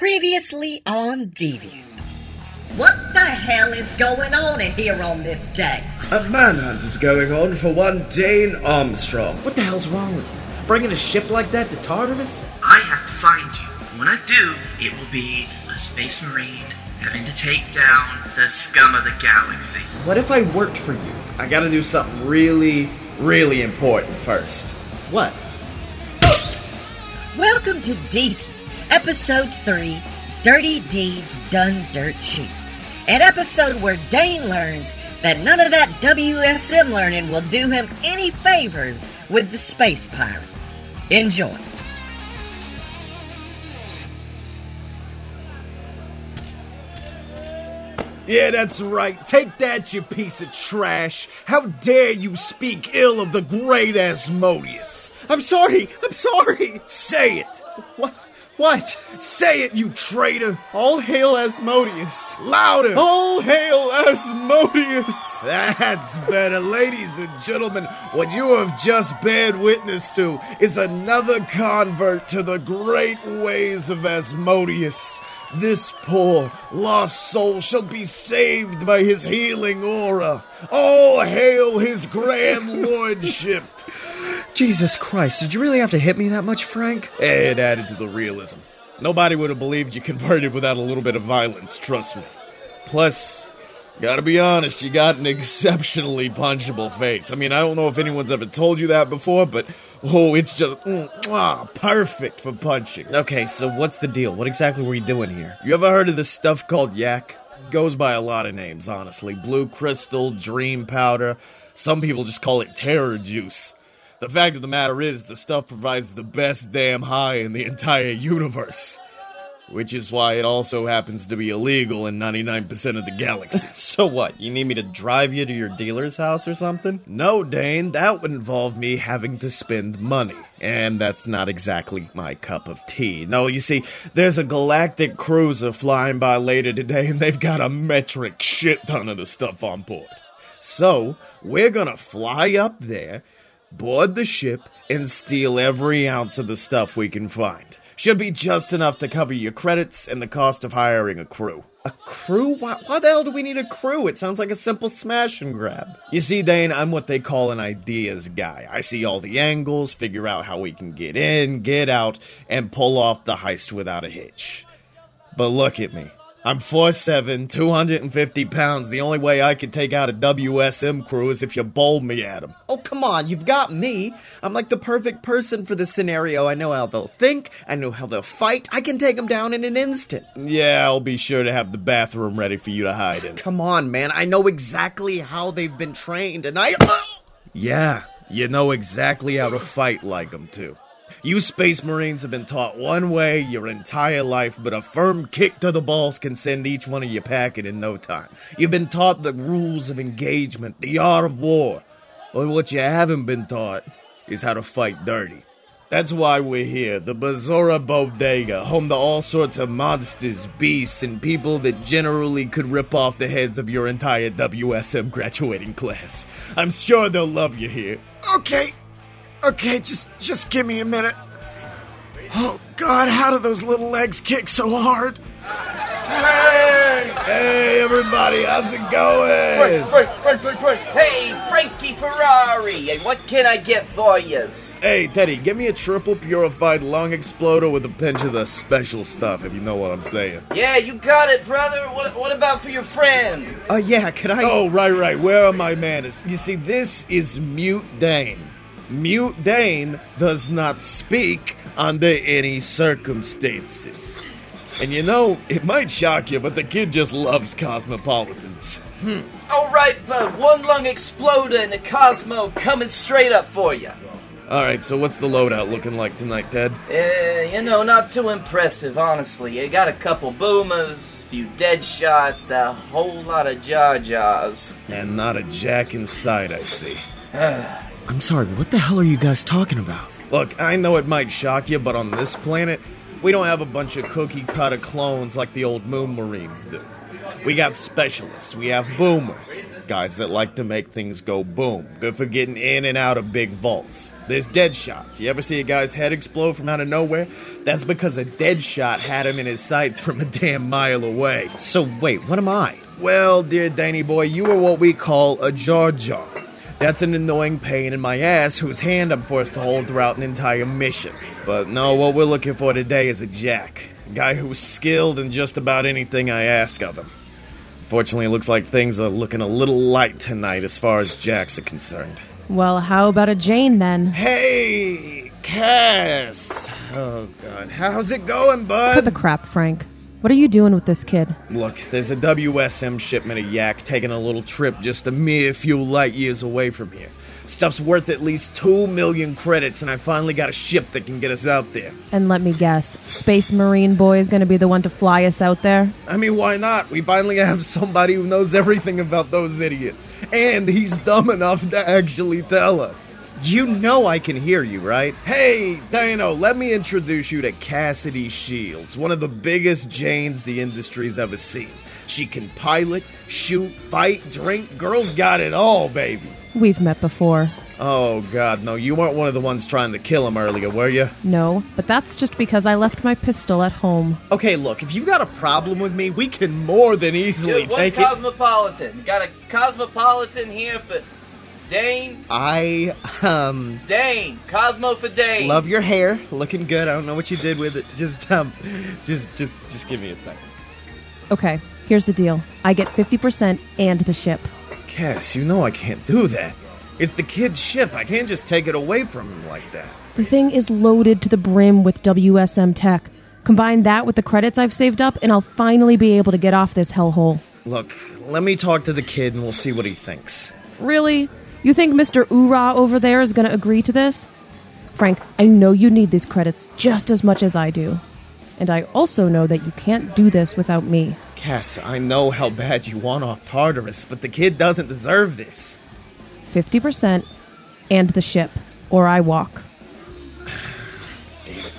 Previously on Deviant. What the hell is going on in here on this day? A manhunt is going on for one Dane Armstrong. What the hell's wrong with you? Bringing a ship like that to Tartarus? I have to find you. When I do, it will be a space marine having to take down the scum of the galaxy. What if I worked for you? I gotta do something really, really important first. What? Welcome to Deviant, Episode 3, Dirty Deeds Done Dirt Cheap. An episode where Dane learns that none of that WSM learning will do him any favors with the space pirates. Enjoy. Yeah, that's right. Take that, you piece of trash. How dare you speak ill of the great Asmodeus. I'm sorry. Say it. What? Say it, you traitor! All hail Asmodeus! Louder! All hail Asmodeus! That's better. Ladies and gentlemen, what you have just bared witness to is another convert to the great ways of Asmodeus. This poor, lost soul shall be saved by his healing aura. All hail his grand lordship! Jesus Christ, did you really have to hit me that much, Frank? It added to the realism. Nobody would have believed you converted without a little bit of violence, trust me. Plus, gotta be honest, you got an exceptionally punchable face. I mean, I don't know if anyone's ever told you that before, but, oh, it's just perfect for punching. Okay, so what's the deal? What exactly were you doing here? You ever heard of this stuff called yak? Goes by a lot of names, honestly. Blue crystal, dream powder. Some people just call it terror juice. The fact of the matter is, the stuff provides the best damn high in the entire universe. Which is why it also happens to be illegal in 99% of the galaxy. So what, you need me to drive you to your dealer's house or something? No, Dane, that would involve me having to spend money. And that's not exactly my cup of tea. No, you see, there's a galactic cruiser flying by later today, and they've got a metric shit ton of the stuff on board. So, we're gonna fly up there, board the ship, and steal every ounce of the stuff we can find. Should be just enough to cover your credits and the cost of hiring a crew. A crew? Why the hell do we need a crew? It sounds like a simple smash and grab. You see, Dane, I'm what they call an ideas guy. I see all the angles, figure out how we can get in, get out, and pull off the heist without a hitch. But look at me. I'm 4'7", 250 pounds. The only way I could take out a WSM crew is if you bowl me at them. Oh, come on, you've got me. I'm like the perfect person for this scenario. I know how they'll think. I know how they'll fight. I can take them down in an instant. Yeah, I'll be sure to have the bathroom ready for you to hide in. Come on, man. I know exactly how they've been trained, and I... Yeah, you know exactly how to fight like them, too. You space marines have been taught one way your entire life, but a firm kick to the balls can send each one of you packing in no time. You've been taught the rules of engagement, the art of war. But what you haven't been taught is how to fight dirty. That's why we're here, the Bazaar Bodega, home to all sorts of monsters, beasts, and people that generally could rip off the heads of your entire WSM graduating class. I'm sure they'll love you here. Okay, just give me a minute. Oh, God, how do those little legs kick so hard? Hey, everybody, how's it going? Frank. Hey, Frankie Ferrari, and what can I get for yous? Hey, Teddy, give me a triple purified lung exploder with a pinch of the special stuff, if you know what I'm saying. Yeah, you got it, brother. What about for your friend? Yeah, could I... Oh, right, where are my manners? You see, this is Mute Dane. Mute Dane does not speak under any circumstances. And you know, it might shock you, but the kid just loves cosmopolitans. Alright, bud, one lung exploder and a Cosmo coming straight up for you. Alright, so what's the loadout looking like tonight, Ted? Not too impressive, honestly. You got a couple boomers, a few dead shots, a whole lot of jar-jars. And not a jack in sight, I see. I'm sorry, what the hell are you guys talking about? Look, I know it might shock you, but on this planet, We don't have a bunch of cookie-cutter clones like the old Moon Marines do. We got specialists. We have boomers. Guys that like to make things go boom. Good for getting in and out of big vaults. There's dead shots. You ever see a guy's head explode from out of nowhere? That's because a dead shot had him in his sights from a damn mile away. So wait, what am I? Well, dear Danny boy, you are what we call a jar jar. That's an annoying pain in my ass whose hand I'm forced to hold throughout an entire mission. But no, what we're looking for today is a jack. A guy who's skilled in just about anything I ask of him. Fortunately, it looks like things are looking a little light tonight as far as jacks are concerned. Well, how about a Jane, then? Hey, Cass! Oh, God. How's it going, bud? Cut the crap, Frank. What are you doing with this kid? Look, there's a WSM shipment of yak taking a little trip just a mere few light years away from here. Stuff's worth at least 2 million credits, and I finally got a ship that can get us out there. And let me guess, Space Marine Boy is going to be the one to fly us out there? I mean, why not? We finally have somebody who knows everything about those idiots. And he's dumb enough to actually tell us. You know I can hear you, right? Hey, Dano, let me introduce you to Cassidy Shields, one of the biggest Janes the industry's ever seen. She can pilot, shoot, fight, drink. Girl's got it all, baby. We've met before. Oh, God, no. You weren't one of the ones trying to kill him earlier, were you? No, but that's just because I left my pistol at home. Okay, look, if you've got a problem with me, we can more than easily take it. Cosmopolitan. Got a cosmopolitan here for Dane. Dane. Cosmo for Dane. Love your hair. Looking good. I don't know what you did with it. Just give me a second. Okay, here's the deal. I get 50% and the ship. Cass, you know I can't do that. It's the kid's ship. I can't just take it away from him like that. The thing is loaded to the brim with WSM tech. Combine that with the credits I've saved up, and I'll finally be able to get off this hellhole. Look, let me talk to the kid, and we'll see what he thinks. Really? You think Mr. Oorah over there is going to agree to this? Frank, I know you need these credits just as much as I do. And I also know that you can't do this without me. Cass, I know how bad you want off Tartarus, but the kid doesn't deserve this. 50% and the ship, or I walk. Damn it.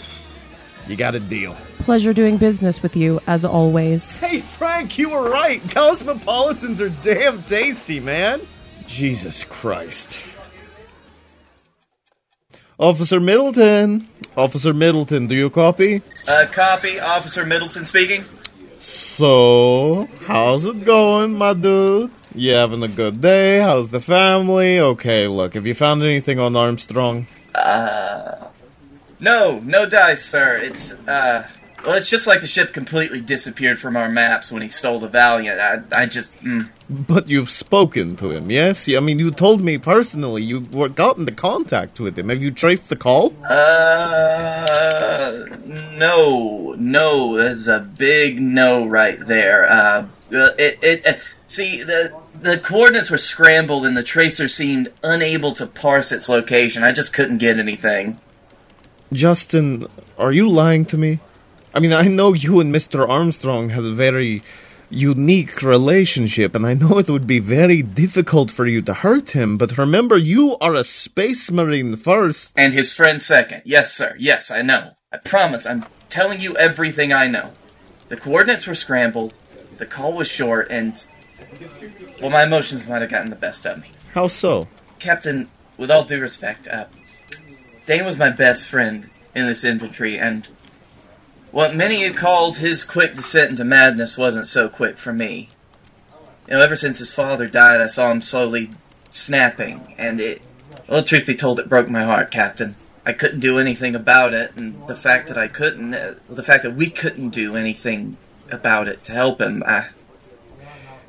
You got a deal. Pleasure doing business with you, as always. Hey, Frank, you were right. Cosmopolitans are damn tasty, man. Jesus Christ. Officer Middleton. Officer Middleton, do you copy? Copy. Officer Middleton speaking. So, how's it going, my dude? You having a good day? How's the family? Okay, look, have you found anything on Armstrong? No dice, sir. It's, well, it's just like the ship completely disappeared from our maps when he stole the Valiant. I just. But you've spoken to him, yes? I mean, you told me personally you've got into contact with him. Have you traced the call? No. That's a big no right there. See, the coordinates were scrambled and the tracer seemed unable to parse its location. I just couldn't get anything. Justin, are you lying to me? I mean, I know you and Mr. Armstrong have a very unique relationship, and I know it would be very difficult for you to hurt him, but remember, you are a space marine first. And his friend second. Yes, sir. Yes, I know. I promise. I'm telling you everything I know. The coordinates were scrambled, the call was short, and, well, my emotions might have gotten the best of me. How so? Captain, with all due respect, Dane was my best friend in this infantry, and what many had called his quick descent into madness wasn't so quick for me. You know, ever since his father died, I saw him slowly snapping, and well, truth be told, it broke my heart, Captain. I couldn't do anything about it, and the fact that we couldn't do anything about it to help him,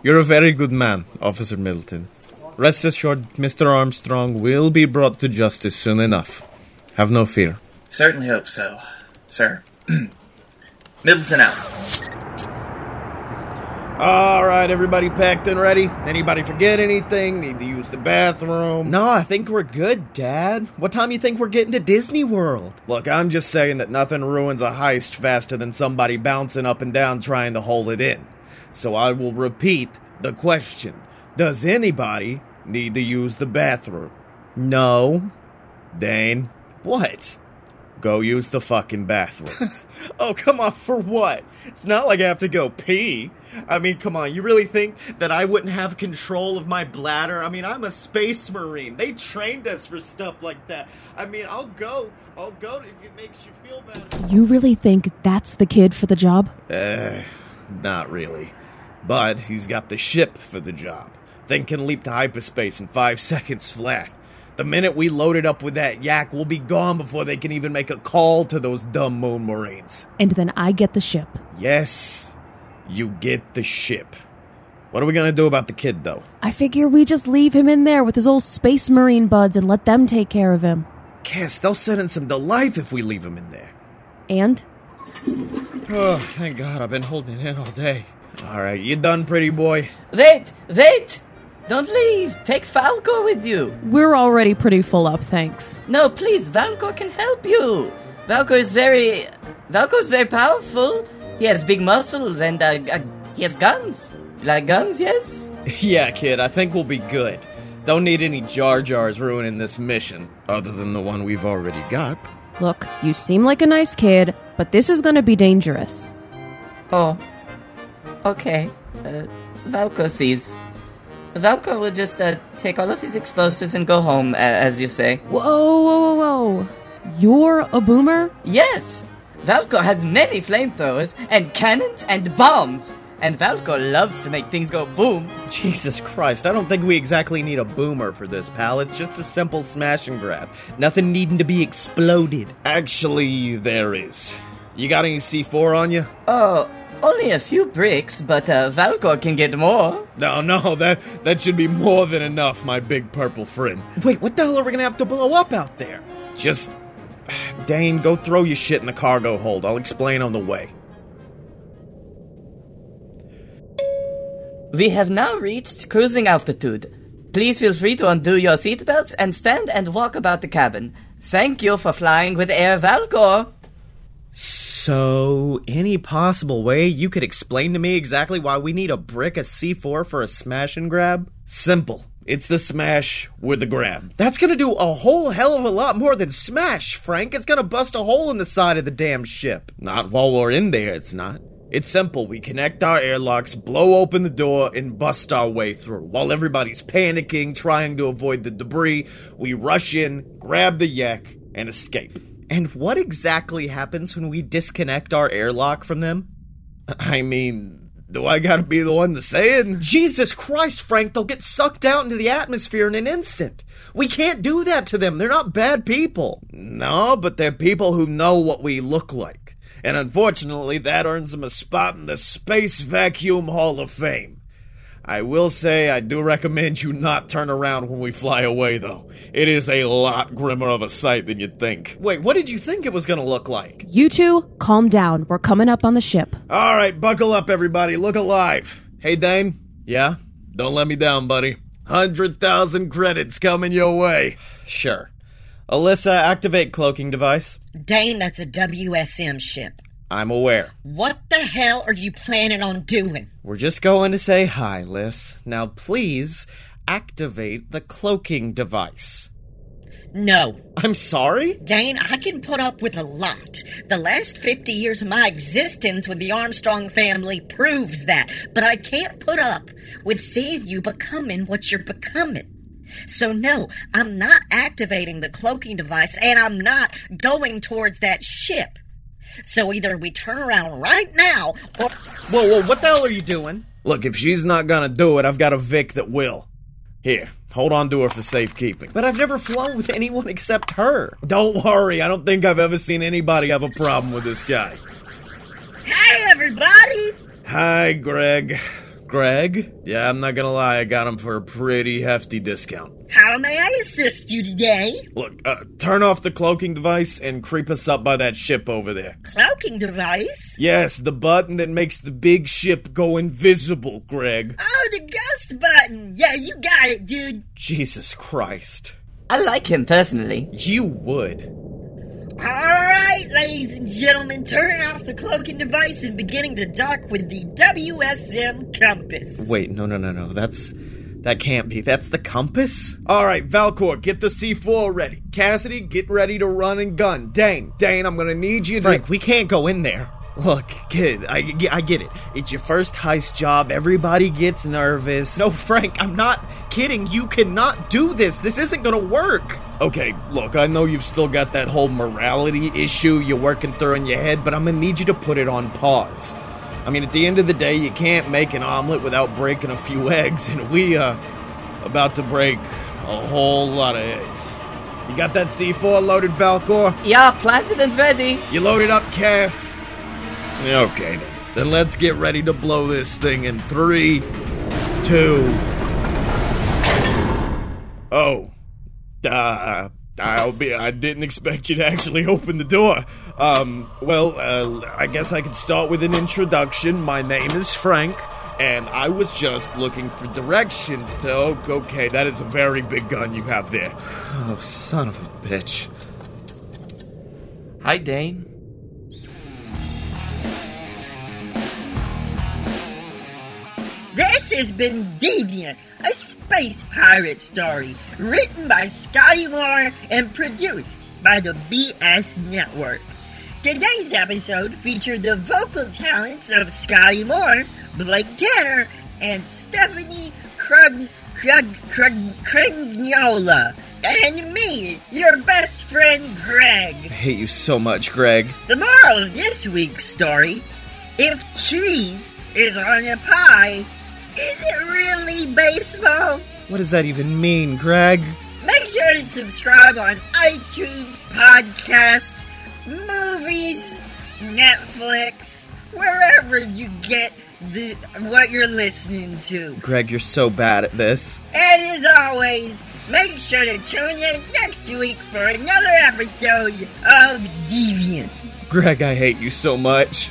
You're a very good man, Officer Middleton. Rest assured, Mr. Armstrong will be brought to justice soon enough. Have no fear. I certainly hope so, sir. Middleton out. All right, everybody packed and ready? Anybody forget anything? Need to use the bathroom? No, I think we're good, Dad. What time you think we're getting to Disney World? Look, I'm just saying that nothing ruins a heist faster than somebody bouncing up and down trying to hold it in. So I will repeat the question. Does anybody need to use the bathroom? No. Dane? What? Go use the fucking bathroom. Oh, come on, for what? It's not like I have to go pee. I mean, come on, you really think that I wouldn't have control of my bladder? I mean, I'm a space marine. They trained us for stuff like that. I mean, I'll go if it makes you feel better. You really think that's the kid for the job? Not really. But he's got the ship for the job. Thing can leap to hyperspace in 5 seconds flat. The minute we load it up with that yak, we'll be gone before they can even make a call to those dumb moon marines. And then I get the ship. Yes, you get the ship. What are we going to do about the kid, though? I figure we just leave him in there with his old space marine buds and let them take care of him. Cass, they'll sentence him to life if we leave him in there. And? Oh, thank God, I've been holding it in all day. All right, you done, pretty boy? Wait! Don't leave! Take Valkor with you! We're already pretty full up, thanks. No, please, Valkor can help you! Valkor's very powerful. He has big muscles and he has guns. You like guns, yes? Yeah, kid, I think we'll be good. Don't need any Jar Jars ruining this mission, other than the one we've already got. Look, you seem like a nice kid, but this is gonna be dangerous. Oh. Okay. Valkor sees... Valkor will just take all of his explosives and go home, as you say. Whoa. You're a boomer? Yes. Valkor has many flamethrowers and cannons and bombs. And Valkor loves to make things go boom. Jesus Christ, I don't think we exactly need a boomer for this, pal. It's just a simple smash and grab. Nothing needing to be exploded. Actually, there is. You got any C4 on you? Oh... Only a few bricks, but Valkor can get more. No, that should be more than enough, my big purple friend. Wait, what the hell are we gonna have to blow up out there? Just, Dane, go throw your shit in the cargo hold. I'll explain on the way. We have now reached cruising altitude. Please feel free to undo your seatbelts and stand and walk about the cabin. Thank you for flying with Air Valkor. So, any possible way you could explain to me exactly why we need a brick, a C4 for a smash and grab? Simple. It's the smash with the grab. That's gonna do a whole hell of a lot more than smash, Frank. It's gonna bust a hole in the side of the damn ship. Not while we're in there, it's not. It's simple. We connect our airlocks, blow open the door, and bust our way through. While everybody's panicking, trying to avoid the debris, we rush in, grab the yak, and escape. And what exactly happens when we disconnect our airlock from them? I mean, do I gotta be the one to say it? Jesus Christ, Frank, they'll get sucked out into the atmosphere in an instant. We can't do that to them. They're not bad people. No, but they're people who know what we look like. And unfortunately, that earns them a spot in the Space Vacuum Hall of Fame. I will say I do recommend you not turn around when we fly away, though. It is a lot grimmer of a sight than you'd think. Wait, what did you think it was going to look like? You two, calm down. We're coming up on the ship. All right, buckle up, everybody. Look alive. Hey, Dane? Yeah? Don't let me down, buddy. 100,000 credits coming your way. Sure. Alyssa, activate cloaking device. Dane, that's a WSM ship. I'm aware. What the hell are you planning on doing? We're just going to say hi, Liz. Now please, activate the cloaking device. No. I'm sorry? Dane, I can put up with a lot. The last 50 years of my existence with the Armstrong family proves that. But I can't put up with seeing you becoming what you're becoming. So no, I'm not activating the cloaking device, and I'm not going towards that ship. So either we turn around right now or... Whoa, what the hell are you doing? Look, if she's not gonna do it, I've got a Vic that will. Here, hold on to her for safekeeping. But I've never flown with anyone except her. Don't worry, I don't think I've ever seen anybody have a problem with this guy. Hey, everybody! Hi, Greg. Greg? Yeah, I'm not gonna lie, I got him for a pretty hefty discount. How may I assist you today? Look, turn off the cloaking device and creep us up by that ship over there. Cloaking device? Yes, the button that makes the big ship go invisible, Greg. Oh, the ghost button! Yeah, you got it, dude. Jesus Christ. I like him personally. You would. All right, ladies and gentlemen, turn off the cloaking device and beginning to dock with the WSM Compass. Wait, no, that's... That can't be. That's the compass? Alright, Valkor, get the C4 ready. Cassidy, get ready to run and gun. Dane, I'm gonna need you to— Frank, we can't go in there. Look, kid, I get it. It's your first heist job. Everybody gets nervous. No, Frank, I'm not kidding. You cannot do this. This isn't gonna work. Okay, look, I know you've still got that whole morality issue you're working through in your head, but I'm gonna need you to put it on pause. I mean, at the end of the day, you can't make an omelet without breaking a few eggs, and we are about to break a whole lot of eggs. You got that C4 loaded, Valkor? Yeah, planted and ready. You loaded up, Cass? Okay, then let's get ready to blow this thing in 3, 2... Oh. I didn't expect you to actually open the door. I guess I could start with an introduction. My name is Frank, and I was just looking for directions to... Okay, that is a very big gun you have there. Oh, son of a bitch. Hi, Dane. This has been Deviant, a space pirate story, written by Scotty Moore and produced by the BS Network. Today's episode featured the vocal talents of Scotty Moore, Blake Tanner, and Stephanie Krugnola, and me, your best friend Greg. I hate you so much, Greg. The moral of this week's story, if cheese is on a pie, is it really baseball? What does that even mean, Greg? Make sure to subscribe on iTunes, podcasts, movies, Netflix, wherever you get what you're listening to. Greg, you're so bad at this. And as always, make sure to tune in next week for another episode of Deviant. Greg, I hate you so much.